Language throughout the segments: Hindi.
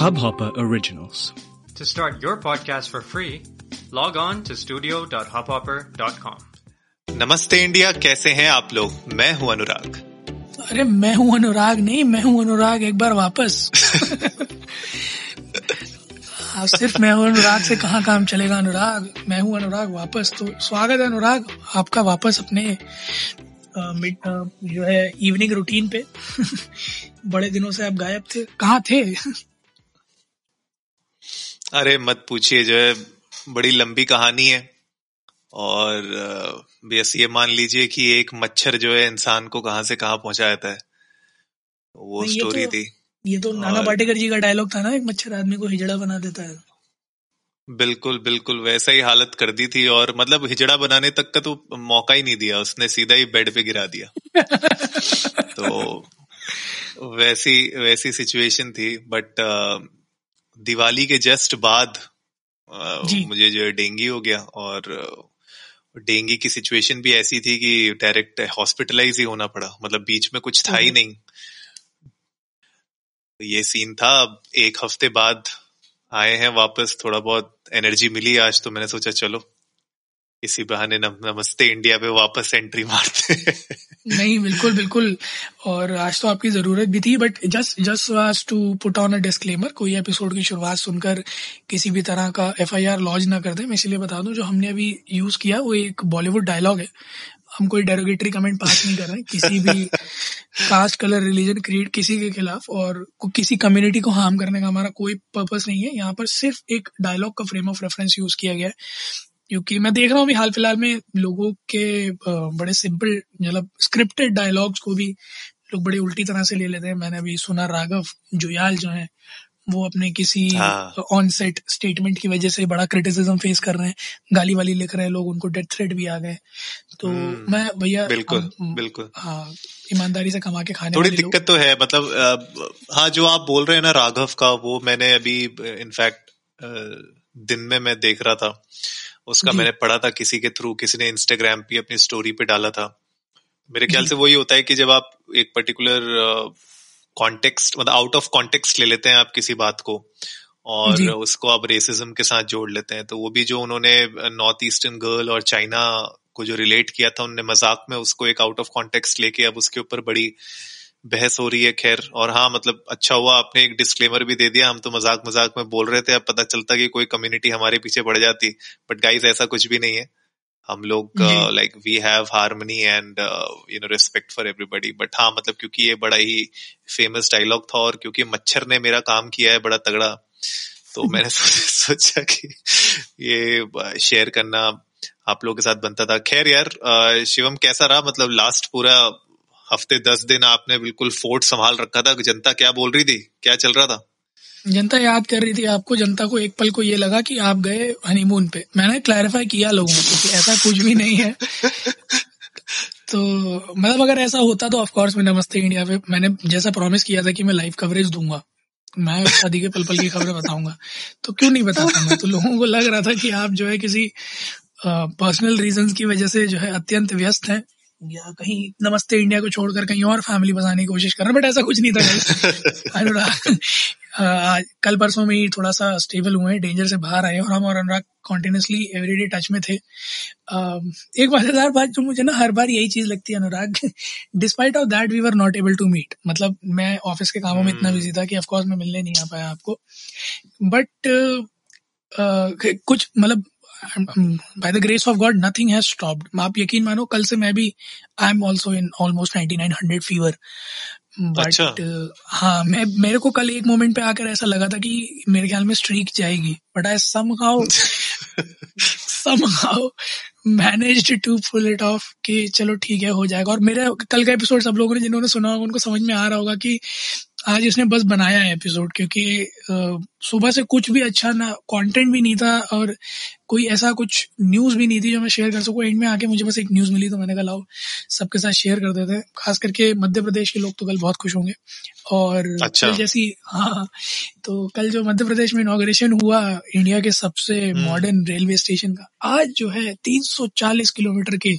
Hubhopper Originals. To start your podcast for free, log on to studio.hubhopper.com. नमस्ते इंडिया, कैसे हैं आप लोग? मैं हूं अनुराग. अरे मैं हूं अनुराग नहीं, मैं हूं अनुराग एक बार वापस. सिर्फ मैं हूं अनुराग से कहाँ काम चलेगा अनुराग. मैं हूं अनुराग वापस. तो स्वागत है अनुराग आपका वापस अपने जो है इवनिंग रूटीन पे. बड़े दिनों से आप गायब थे, कहाँ थे? अरे मत पूछिए, जो है बड़ी लंबी कहानी है. और बस ये मान लीजिए कि एक मच्छर जो है इंसान को कहाँ से कहाँ पहुंचा जाता है, वो स्टोरी थी. ये तो नाना पाटेकर जी का डायलॉग था ना, एक मच्छर आदमी को हिजड़ा बना देता है. बिल्कुल बिल्कुल वैसा ही हालत कर दी थी. और मतलब हिजड़ा बनाने तक का तो मौका ही नहीं दिया, उसने सीधा ही बेड पे गिरा दिया. तो वैसी सिचुएशन थी. बट दिवाली के जस्ट बाद मुझे जो है डेंगू हो गया. और डेंगू की सिचुएशन भी ऐसी थी कि डायरेक्ट हॉस्पिटलाइज ही होना पड़ा. मतलब बीच में कुछ था ही नहीं. ये सीन था. अब एक हफ्ते बाद आए हैं वापस, थोड़ा बहुत एनर्जी मिली आज, तो मैंने सोचा चलो इसी बहाने नमस्ते इंडिया पे वापस एंट्री मारते हैं. नहीं बिल्कुल बिल्कुल. और आज तो आपकी जरूरत भी थी. But just was to put on a disclaimer, कोई एपिसोड की शुरुआत सुनकर किसी भी तरह का एफआईआर लॉन्च ना कर दे. मैं इसलिए बता दूं जो हमने अभी यूज किया वो एक बॉलीवुड डायलॉग है. हम कोई डेरोगेटरी कमेंट पास नहीं कर रहे हैं किसी भी कास्ट, कलर, रिलीजन, क्रीड, किसी के खिलाफ और किसी कम्युनिटी को हार्म करने का हमारा कोई पर्पस नहीं है. यहाँ पर सिर्फ एक डायलॉग का फ्रेम ऑफ रेफरेंस यूज किया गया है, क्योंकि मैं देख रहा हूँ हाल फिलहाल में लोगों के बड़े सिंपल मतलब स्क्रिप्टेड डायलॉग्स को भी लोग बड़ी उल्टी तरह से ले लेते हैं. मैंने अभी सुना राघव जुयाल जो है वो अपने किसी ऑनसेट स्टेटमेंट की वजह से बड़ा क्रिटिसिज्म फेस कर रहे हैं, गाली वाली लिख रहे हैं लोग, उनको डेथ थ्रेट भी आ गए. तो मैं भैया बिल्कुल बिल्कुल हाँ ईमानदारी से कमा के खाने थोड़ी दिक्कत तो है. मतलब हाँ जो आप बोल रहे हैं ना राघव का, वो मैंने अभी इनफैक्ट दिन में मैं देख रहा था उसका. मैंने पढ़ा था किसी के थ्रू, किसी ने इंस्टाग्राम पे अपनी स्टोरी पे डाला था. मेरे ख्याल से वही होता है कि जब आप एक पर्टिकुलर कॉन्टेक्स्ट मतलब आउट ऑफ कॉन्टेक्स्ट ले लेते हैं आप किसी बात को और उसको आप रेसिज्म के साथ जोड़ लेते हैं. तो वो भी जो उन्होंने नॉर्थ ईस्टर्न गर्ल और चाइना को जो रिलेट किया था, उन्होंने मजाक में उसको एक आउट ऑफ कॉन्टेक्स्ट लेके अब उसके ऊपर बड़ी बहस हो रही है. खैर, और हाँ मतलब अच्छा हुआ आपने एक डिस्क्लेमर भी दे दिया. हम तो मजाक मजाक में बोल रहे थे, अब पता चलता कि कोई कम्युनिटी हमारे पीछे पड़ जाती. बट गाइस ऐसा कुछ भी नहीं है. हम लोग like we have harmony and you know respect for everybody. But हाँ मतलब क्योंकि ये बड़ा ही फेमस डायलॉग था और क्योंकि मच्छर ने मेरा काम किया है बड़ा तगड़ा, तो मैंने सोचा कि ये शेयर करना आप लोगों के साथ बनता था. खैर यार शिवम, कैसा रहा मतलब लास्ट पूरा हफ्ते 10 दिन आपने बिल्कुल फोर्ट संभाल रखा था. जनता क्या बोल रही थी, क्या चल रहा था? जनता याद कर रही थी आपको. जनता को एक पल को ये लगा कि आप गए हनीमून पे. मैंने क्लैरिफाई किया लोगों को कि ऐसा कुछ भी नहीं है. तो मतलब अगर ऐसा होता तो ऑफकोर्स मैं नमस्ते इंडिया पे, मैंने जैसा प्रॉमिस किया था कि मैं लाइव कवरेज दूंगा, मैं शादी के पल पल की खबरें बताऊंगा. तो क्यों नहीं बताता मैं. तो लोगों को लग रहा था कि आप जो है किसी पर्सनल रीजंस की वजह से जो है अत्यंत व्यस्त हैं या कहीं नमस्ते इंडिया को छोड़कर कहीं और फैमिली बसाने की कोशिश कर रहे हैं. बट ऐसा कुछ नहीं था. अनुराग कल परसों में ही थोड़ा सा स्टेबल हुए, डेंजर से बाहर आए और हम और अनुराग कॉन्टिन्यूसली एवरीडे टच में थे. एक मजेदार बात जो मुझे ना हर बार यही चीज लगती है Anurag, despite of that we were not able to meet. मतलब मैं ऑफिस के कामों में इतना बिजी था कि ऑफकोर्स मैं मिलने नहीं आ पाया आपको. बट कुछ मतलब By the grace of God, nothing has stopped. आप यकीन मानो कल से मैं भी I am also in almost 9900 fever. But हाँ मैं मेरे को कल एक मोमेंट पे आकर ऐसा लगा था कि मेरे ख्याल में स्ट्रीक जाएगी. But I somehow managed to pull it off कि चलो ठीक है हो जाएगा. और मेरा कल का एपिसोड सब लोगों ने जिन्होंने सुना होगा उनको समझ में आ रहा होगा कि आज इसने बस बनाया है एपिसोड, क्योंकि सुबह से कुछ भी अच्छा ना कंटेंट भी नहीं था और कोई ऐसा कुछ न्यूज़ भी नहीं थी जो मैं शेयर कर सकूँ. एंड में आके मुझे बस एक न्यूज़ मिली तो मैंने कहा लाओ सबके साथ शेयर कर देते हैं. खास करके मध्य प्रदेश के लोग तो कल बहुत खुश होंगे. और अच्छा. जैसी हाँ तो कल जो मध्य प्रदेश में इनॉग्रेशन हुआ इंडिया के सबसे मॉडर्न रेलवे स्टेशन का, आज जो है 340 किलोमीटर के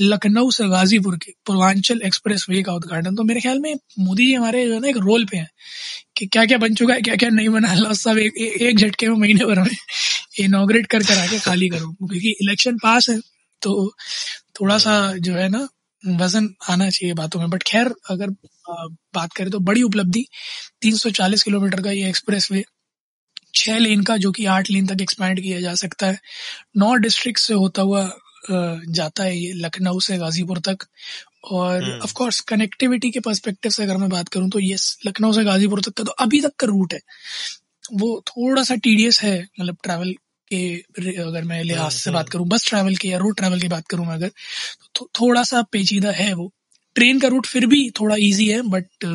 लखनऊ से गाजीपुर के पूर्वांचल एक्सप्रेसवे का उद्घाटन। तो मेरे ख्याल में मोदी हमारे जो है ना एक रोल पे हैं कि क्या क्या बन चुका है, क्या क्या नहीं बना, अल्लाह सब एक झटके में महीने भर में इनॉग्रेट कर कर आके खाली करो, क्योंकि इलेक्शन पास है तो थोड़ा सा जो है ना वजन आना चाहिए बातों में। बट खैर अगर बात करें तो बड़ी उपलब्धि 340 किलोमीटर का ये एक्सप्रेसवे 6 लेन का, जो कि 8 लेन तक एक्सपैंड किया जा सकता है, 9 डिस्ट्रिक्ट से होता हुआ जाता है ये लखनऊ से गाजीपुर तक। और ऑफ कोर्स कनेक्टिविटी के पर्सपेक्टिव से अगर मैं बात करूं तो यस, लखनऊ से गाजीपुर तक का तो अभी तक का रूट है वो थोड़ा सा टीडियस है, मतलब ट्रैवल के अगर मैं लिहाज से बात करूं, बस ट्रैवल के या रोड ट्रैवल की बात करूं अगर, तो थोड़ा सा पेचीदा है वो। ट्रेन का रूट फिर भी थोड़ा इजी है, बट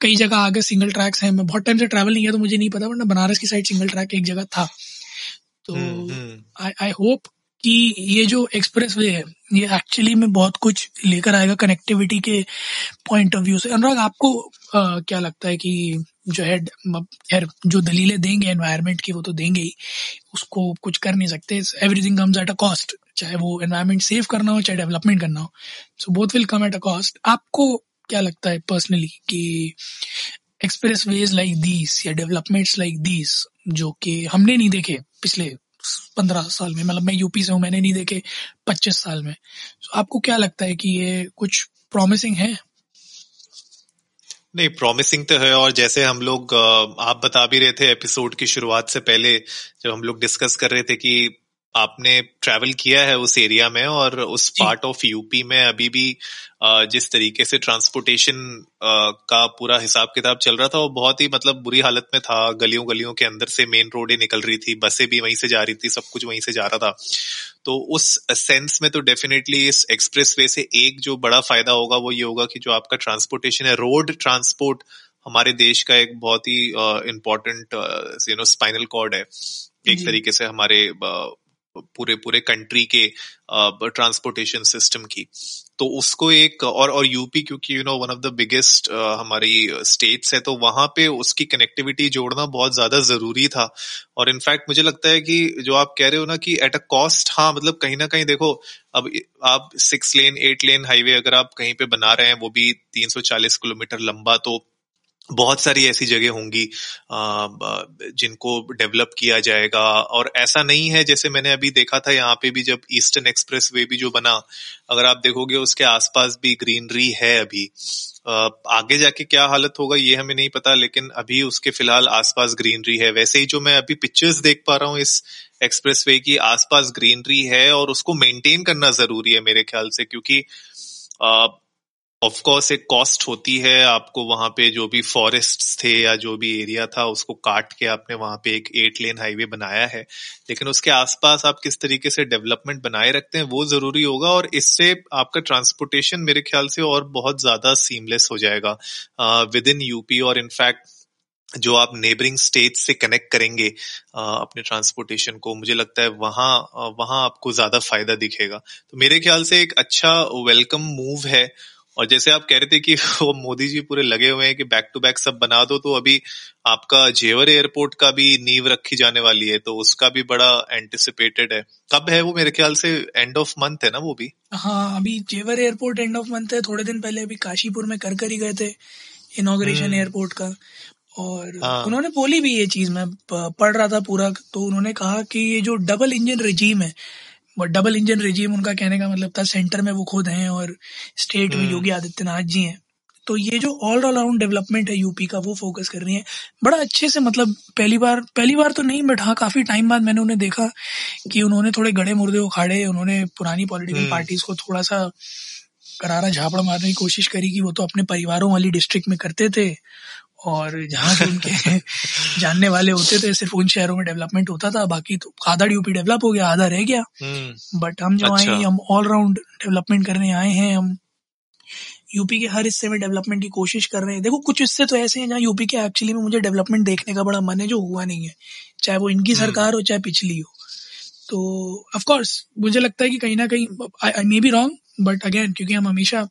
कई जगह आगे सिंगल ट्रैक्स हैं। मैं बहुत टाइम से ट्रैवल नहीं किया तो मुझे नहीं पता, वरना बनारस की साइड सिंगल ट्रैक एक जगह था। तो आई होप कि ये जो एक्सप्रेसवे है ये एक्चुअली में बहुत कुछ लेकर आएगा कनेक्टिविटी के पॉइंट ऑफ व्यू से। अनुराग, आपको क्या लगता है कि जो है, खैर जो दलीलें देंगे एनवायरनमेंट की वो तो देंगे ही, उसको कुछ कर नहीं सकते, everything comes at a cost, चाहे वो एनवायरनमेंट सेव करना हो चाहे डेवलपमेंट करना हो, so both will come at a cost. आपको क्या लगता है पर्सनली कि एक्सप्रेसवेज लाइक दिस या डेवलपमेंट्स लाइक दिस जो कि हमने नहीं देखे पिछले 15 साल में, मतलब मैं यूपी से हूँ, मैंने नहीं देखे 25 साल में, so आपको क्या लगता है कि ये कुछ प्रॉमिसिंग है? नहीं, प्रॉमिसिंग तो है, और जैसे हम लोग आप बता भी रहे थे एपिसोड की शुरुआत से पहले जब हम लोग डिस्कस कर रहे थे कि आपने ट्रैवल किया है उस एरिया में, और उस पार्ट ऑफ यूपी में अभी भी जिस तरीके से ट्रांसपोर्टेशन का पूरा हिसाब किताब चल रहा था वो बहुत ही मतलब बुरी हालत में था। गलियों गलियों के अंदर से मेन रोडें निकल रही थी, बसें भी वहीं से जा रही थी, सब कुछ वहीं से जा रहा था। तो उस सेंस में तो डेफिनेटली इस एक्सप्रेसवे से एक जो बड़ा फायदा होगा वो ये होगा कि जो आपका ट्रांसपोर्टेशन है, रोड ट्रांसपोर्ट हमारे देश का एक बहुत ही important you know spinal cord है एक तरीके से हमारे पूरे कंट्री के ट्रांसपोर्टेशन सिस्टम की। तो उसको एक और यूपी क्योंकि you know one of the biggest हमारी स्टेट्स है, तो वहां पे उसकी कनेक्टिविटी जोड़ना बहुत ज्यादा जरूरी था। और इनफैक्ट मुझे लगता है कि जो आप कह रहे हो ना कि एट अ कॉस्ट, हाँ मतलब कहीं ना कहीं देखो, अब आप 6 लेन 8 लेन हाईवे अगर आप कहीं पे बना रहे हैं वो भी 340 किलोमीटर लंबा, तो बहुत सारी ऐसी जगह होंगी जिनको डेवलप किया जाएगा। और ऐसा नहीं है, जैसे मैंने अभी देखा था यहाँ पे भी जब ईस्टर्न एक्सप्रेसवे भी जो बना, अगर आप देखोगे उसके आसपास भी ग्रीनरी है अभी। आगे जाके क्या हालत होगा ये हमें नहीं पता, लेकिन अभी उसके फिलहाल आसपास ग्रीनरी है। वैसे ही जो मैं अभी पिक्चर्स देख पा रहा हूँ इस एक्सप्रेसवे की, आसपास ग्रीनरी है और उसको मेंटेन करना जरूरी है मेरे ख्याल से, क्योंकि ऑफ कोर्स एक कॉस्ट होती है। आपको वहां पे जो भी फॉरेस्ट्स थे या जो भी एरिया था उसको काट के आपने वहां पे एक 8 लेन हाईवे बनाया है, लेकिन उसके आसपास आप किस तरीके से डेवलपमेंट बनाए रखते हैं वो जरूरी होगा। और इससे आपका ट्रांसपोर्टेशन मेरे ख्याल से और बहुत ज्यादा सीमलेस हो जाएगा विद इन यूपी, और इनफैक्ट जो आप नेबरिंग स्टेट से कनेक्ट करेंगे अपने ट्रांसपोर्टेशन को, मुझे लगता है वहां आपको ज्यादा फायदा दिखेगा। तो मेरे ख्याल से एक अच्छा वेलकम मूव है। और जैसे आप कह रहे थे कि वो मोदी जी पूरे लगे हुए हैं कि बैक टू बैक सब बना दो, तो अभी आपका जेवर एयरपोर्ट का भी नींव रखी जाने वाली है, तो उसका भी बड़ा एंटिसिपेटेड है। कब है वो? मेरे ख्याल से एंड ऑफ मंथ है ना वो भी। हाँ, अभी जेवर एयरपोर्ट एंड ऑफ मंथ है। थोड़े दिन पहले अभी काशीपुर में कर ही गए थे इनॉग्रेशन एयरपोर्ट का, और हाँ। उन्होंने बोली भी ये चीज, मैं पढ़ रहा था पूरा, तो उन्होंने कहा कि ये जो डबल इंजन रिजीम है, डबल इंजन रेजीम, उनका कहने का मतलब था सेंटर में वो खुद हैं और स्टेट में योगी आदित्यनाथ जी हैं, तो ये जो ऑल अराउंड डेवलपमेंट है यूपी का वो फोकस कर रही है बड़ा अच्छे से। मतलब पहली बार तो नहीं, बैठा काफी टाइम बाद मैंने उन्हें देखा कि उन्होंने थोड़े गड़े मुर्दे उखाड़े, उन्होंने पुरानी पॉलिटिकल पार्टीज को थोड़ा सा करारा झापड़ मारने की कोशिश करी कि वो तो अपने परिवारों वाली डिस्ट्रिक्ट में करते थे और जहाँ से उनके जानने वाले होते थे सिर्फ उन शहरों में डेवलपमेंट होता था, बाकी तो आधा यूपी डेवलप हो गया, आधा रह गया। बट हम जो आए, हम ऑल राउंड डेवलपमेंट करने आए हैं, हम यूपी के हर हिस्से में डेवलपमेंट की कोशिश कर रहे हैं। देखो कुछ हिस्से तो ऐसे हैं जहाँ यूपी के एक्चुअली में मुझे डेवलपमेंट देखने का बड़ा मन है जो हुआ नहीं है, चाहे वो इनकी सरकार हो चाहे पिछली हो। तो ऑफकोर्स मुझे लगता है कि कहीं ना कहीं, I may be wrong, but again क्योंकि हम हमेशा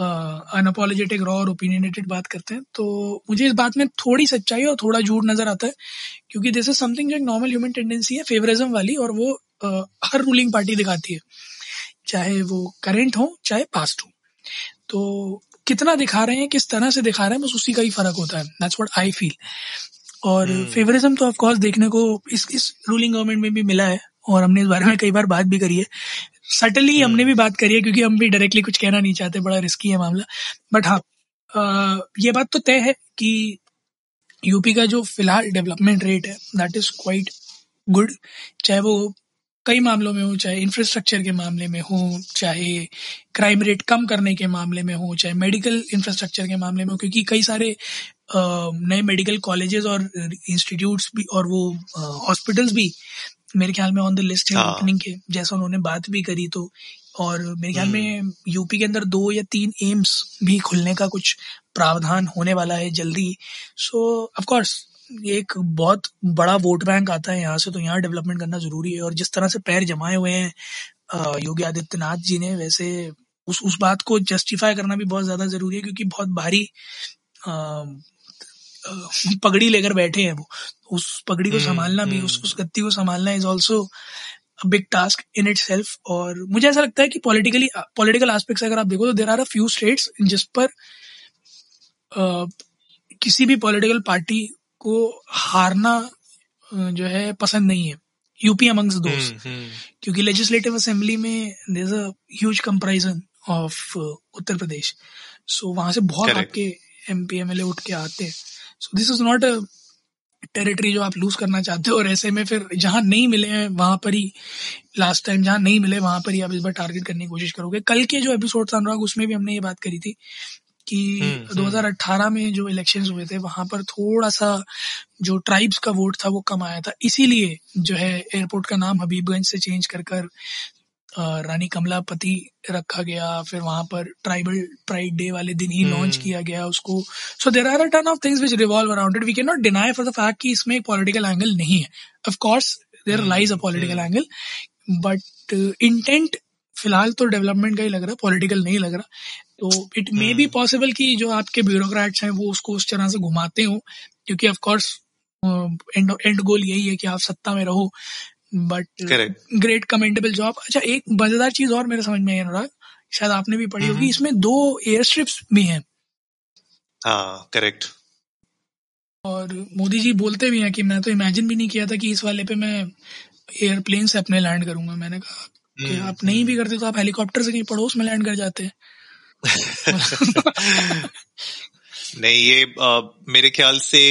अनअपोलोजेटिक रॉ और ओपिनियनेटेड बात करते हैं, तो मुझे इस बात में थोड़ी सच्चाई और थोड़ा झूठ नजर आता है, क्योंकि दिस इज समथिंग जो एक नॉर्मल ह्यूमन टेंडेंसी है फेवरिज्म वाली, और वो हर रूलिंग पार्टी दिखाती है। चाहे वो करेंट हो चाहे पास्ट हो। तो कितना दिखा रहे हैं, किस तरह से दिखा रहे हैं, बस उसी का ही फर्क होता है। That's what I feel. और फेवरिज्म तो ऑफ कोर्स देखने को इस रूलिंग गवर्नमेंट में भी मिला है, और हमने इस बारे में कई बार बात भी करी है, सटली हमने भी बात करी है, क्योंकि हम भी डायरेक्टली कुछ कहना नहीं चाहते, बड़ा रिस्की है मामला। बट हाँ, ये बात तो तय है कि यूपी का जो फिलहाल डेवलपमेंट रेट है दैट इज़ क्वाइट गुड, चाहे वो कई मामलों में हो, चाहे इंफ्रास्ट्रक्चर के मामले में हो, चाहे क्राइम रेट कम करने के मामले में हो, चाहे मेडिकल इंफ्रास्ट्रक्चर के मामले में हो, क्योंकि कई सारे नए मेडिकल कॉलेजेस और इंस्टीट्यूट्स भी और वो हॉस्पिटल्स भी मेरे ख्याल में ऑन द लिस्ट है ओपनिंग के, जैसा उन्होंने बात भी करी। तो और मेरे ख्याल में यूपी के अंदर 2 या 3 एम्स भी खुलने का कुछ प्रावधान होने वाला है जल्दी। सो ऑफकोर्स एक बहुत बड़ा वोट बैंक आता है यहाँ से, तो यहाँ डेवलपमेंट करना जरूरी है। और जिस तरह से पैर जमाए हुए हैं योगी आदित्यनाथ जी ने, वैसे उस बात को जस्टिफाई करना भी बहुत ज़्यादा ज़रूरी है, क्योंकि बहुत भारी पगड़ी लेकर बैठे हैं वो। उस पगड़ी को संभालना भी, उस गत्ती को संभालना is also big task in itself. और मुझे ऐसा लगता है कि पॉलिटिकल एस्पेक्ट्स अगर आप देखो तो there are a few states जिस पर किसी भी पॉलिटिकल पार्टी को हारना जो है पसंद नहीं है, यूपी अमंग्स दोस्त, क्योंकि लेजिस्लेटिव असेंबली में there is a huge comparison of Uttar Pradesh. So वहां से बहुत आपके एमपी एमएलए उठ के आते हैं। So this is not a territory जो आप लूज करना चाहते हो, और ऐसे में फिर जहां नहीं मिले हैं वहां पर ही, लास्ट टाइम जहां नहीं मिले वहां पर ही आप इस बार टारगेट करने की कोशिश करोगे। कल के जो एपिसोड था अनुराग, उसमें भी हमने ये बात करी थी कि 2018 में जो इलेक्शंस हुए थे वहां पर थोड़ा सा जो ट्राइब्स का वोट था वो कम आया था, इसीलिए जो है एयरपोर्ट का नाम हबीबगंज से चेंज कर रानी कमलापति रखा गया। फिर वहां पर ट्राइबल प्राइड डे वाले दिन ही लॉन्च किया गया उसको। So there are a ton of things which revolve around it. We can not deny for the fact कि इसमें एक पॉलिटिकल एंगल नहीं है, of course there lies a political angle, but intent फिलहाल तो डेवलपमेंट का ही लग रहा है, पॉलिटिकल नहीं लग रहा। तो इट मे बी पॉसिबल कि जो आपके ब्यूरोक्रेट्स हैं वो उसको उस तरह से घुमाते हों, क्योंकि ऑफ कोर्स एंड गोल यही है कि आप सत्ता में रहो, बट ग्रेट कमेंडेबल जॉब। अच्छा, एक मजेदार चीज और मेरे समझ में आई अनुराग, शायद आपने भी पढ़ी होगी, इसमें 2 एयर स्ट्रिप्स भी हैं। हाँ, करेक्ट। और मोदी जी बोलते भी हैं कि मैं तो इमेजिन भी नहीं किया था कि इस वाले पे मैं एयरप्लेन से अपने लैंड करूंगा। मैंने कहा कि आप नहीं भी करते तो आप हेलीकॉप्टर से कहीं पड़ोस में लैंड कर जाते हैं। नहीं, ये मेरे ख्याल से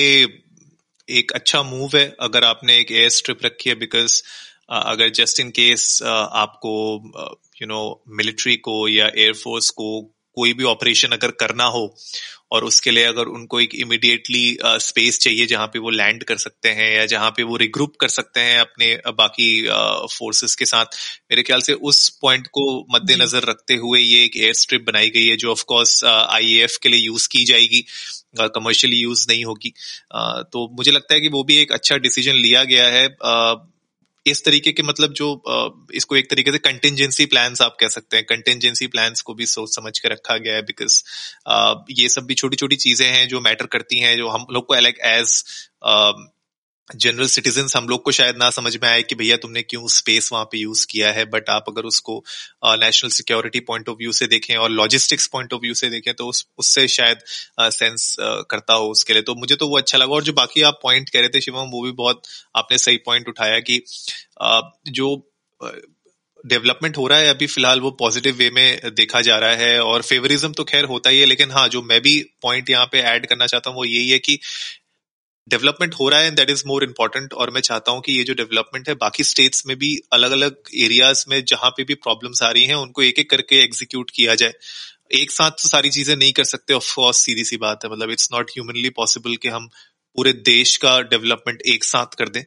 एक अच्छा मूव है अगर आपने एक एयर स्ट्रिप रखी है, बिकॉज अगर जस्ट इन केस आपको यू नो मिलिट्री को या एयरफोर्स को कोई भी ऑपरेशन अगर करना हो और उसके लिए अगर उनको एक इमीडिएटली स्पेस चाहिए जहां पे वो लैंड कर सकते हैं या जहां पे वो रिग्रुप कर सकते हैं अपने बाकी फोर्सेस के साथ, मेरे ख्याल से उस पॉइंट को मद्देनजर रखते हुए ये एक एयर स्ट्रिप बनाई गई है जो ऑफ कोर्स आईएएफ के लिए यूज की जाएगी, कमर्शियली यूज नहीं होगी। तो मुझे लगता है कि वो भी एक अच्छा डिसीजन लिया गया है। इस तरीके के मतलब जो इसको एक तरीके से कंटिजेंसी प्लान्स आप कह सकते हैं, कंटिजेंसी प्लान्स को भी सोच समझ के रखा गया है, बिकॉज ये सब भी छोटी छोटी चीजें हैं जो मैटर करती हैं, जो हम लोग को लाइक एज जनरल सिटीजन हम लोग को शायद ना समझ में आए कि भैया तुमने क्यों स्पेस वहां पे यूज किया है, बट आप अगर उसको national security point of view से देखें और लॉजिस्टिक्स पॉइंट ऑफ व्यू से देखें तो उससे शायद सेंस करता हो उसके लिए। तो मुझे तो वो अच्छा लगा। और जो बाकी आप पॉइंट कह रहे थे शिवम, वो भी बहुत आपने सही पॉइंट उठाया कि जो डेवलपमेंट हो रहा है अभी फिलहाल वो पॉजिटिव वे में देखा जा रहा है, और फेवरिज्म तो खैर होता ही है, लेकिन हाँ जो मैं भी पॉइंट यहाँ पे ऐड करना चाहता हूँ वो यही है कि डेवलपमेंट हो रहा है and that is more important. और मैं चाहता हूँ कि ये जो डेवलपमेंट है बाकी स्टेट्स में भी अलग अलग एरियाज में जहां पे भी प्रॉब्लम्स आ रही हैं उनको एक एक करके एग्जीक्यूट किया जाए। एक साथ तो सारी चीजें नहीं कर सकते, ऑफ कोर्स, सीधी सी बात है, मतलब इट्स नॉट ह्यूमनली पॉसिबल कि हम पूरे देश का डेवलपमेंट एक साथ कर दें,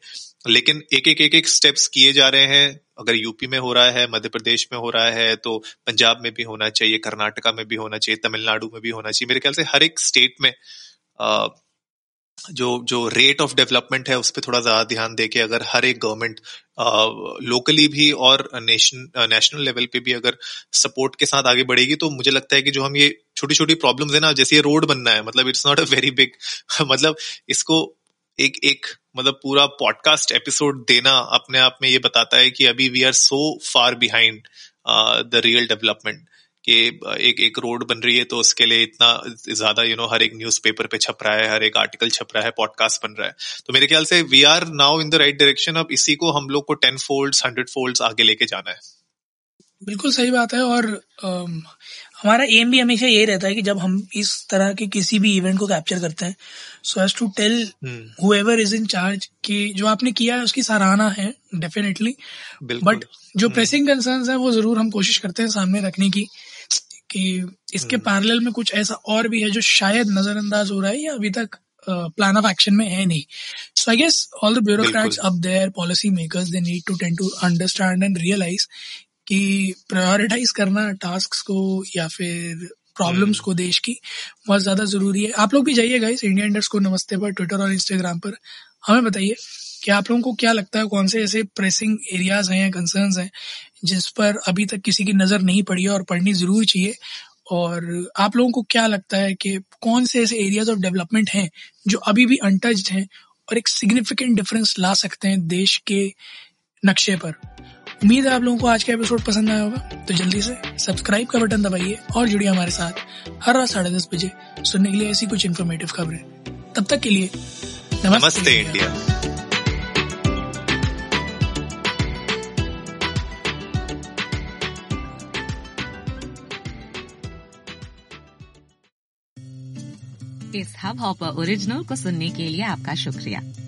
लेकिन एक स्टेप्स किए जा रहे हैं। अगर यूपी में हो रहा है, मध्य प्रदेश में हो रहा है, तो पंजाब में भी होना चाहिए, कर्नाटका में भी होना चाहिए, तमिलनाडु में भी होना चाहिए। मेरे ख्याल से हर एक स्टेट में जो रेट ऑफ डेवलपमेंट है उस पर थोड़ा ज्यादा ध्यान देके अगर हर एक गवर्नमेंट लोकली भी और नेशनल लेवल पे भी अगर सपोर्ट के साथ आगे बढ़ेगी तो मुझे लगता है कि जो हम ये छोटी छोटी प्रॉब्लम्स है ना, जैसे ये रोड बनना है, मतलब it's not a very big, मतलब इसको एक मतलब पूरा पॉडकास्ट एपिसोड देना अपने आप में ये बताता है कि अभी we are so far behind the real development कि एक रोड बन रही है तो उसके लिए इतना ज्यादा हर एक न्यूज़पेपर पे छप रहा है, हर एक आर्टिकल छप रहा है, पॉडकास्ट बन रहा है. तो मेरे ख्याल से we are now in the right direction. अब इसी को हम लोग को 10 folds 100 folds आगे लेके जाना है. बिल्कुल सही बात है. और हमारा एम भी हमेशा यही रहता है कि जब हम इस तरह के किसी भी इवेंट को कैप्चर करते हैं so as to tell whoever is in charge कि जो आपने किया है उसकी सराहना है डेफिनेटली, बट जो प्रेसिंग कंसर्न्स है वो जरूर हम कोशिश करते हैं सामने रखने की कि इसके पैरेलल में कुछ ऐसा और भी है जो शायद नजरअंदाज हो रहा है या अभी तक प्लान ऑफ एक्शन में है नहीं. So I guess all the bureaucrats up there, policy makers, they need to tend to understand and realize कि प्रायोरिटाइज करना टास्क को या फिर प्रॉब्लम्स को देश की बहुत ज़्यादा ज़रूरी है. आप लोग भी जाइए गाइस India_Namaste पर ट्विटर और इंस्टाग्राम पर हमें बताइए कि आप लोगों को क्या लगता है कौन से ऐसे प्रेसिंग एरियाज़ हैं या कंसर्न्स हैं जिस पर अभी तक किसी की नज़र नहीं पड़ी है और पढ़नी ज़रूर चाहिए. और आप लोगों को क्या लगता है कि कौन से ऐसे एरियाज़ ऑफ डेवलपमेंट हैं जो अभी भी अनटच्ड हैं और एक सिग्निफिकेंट डिफरेंस ला सकते हैं देश के नक्शे पर. उम्मीद है आप लोगों को आज का एपिसोड पसंद आया होगा. तो जल्दी से सब्सक्राइब का बटन दबाइए और जुड़िए हमारे साथ हर रात 10:30 बजे सुनने के लिए ऐसी कुछ इन्फॉर्मेटिव खबरें. तब तक के लिए नमस्ते इंडिया. इस हबहॉपर ओरिजिनल को सुनने के लिए आपका शुक्रिया.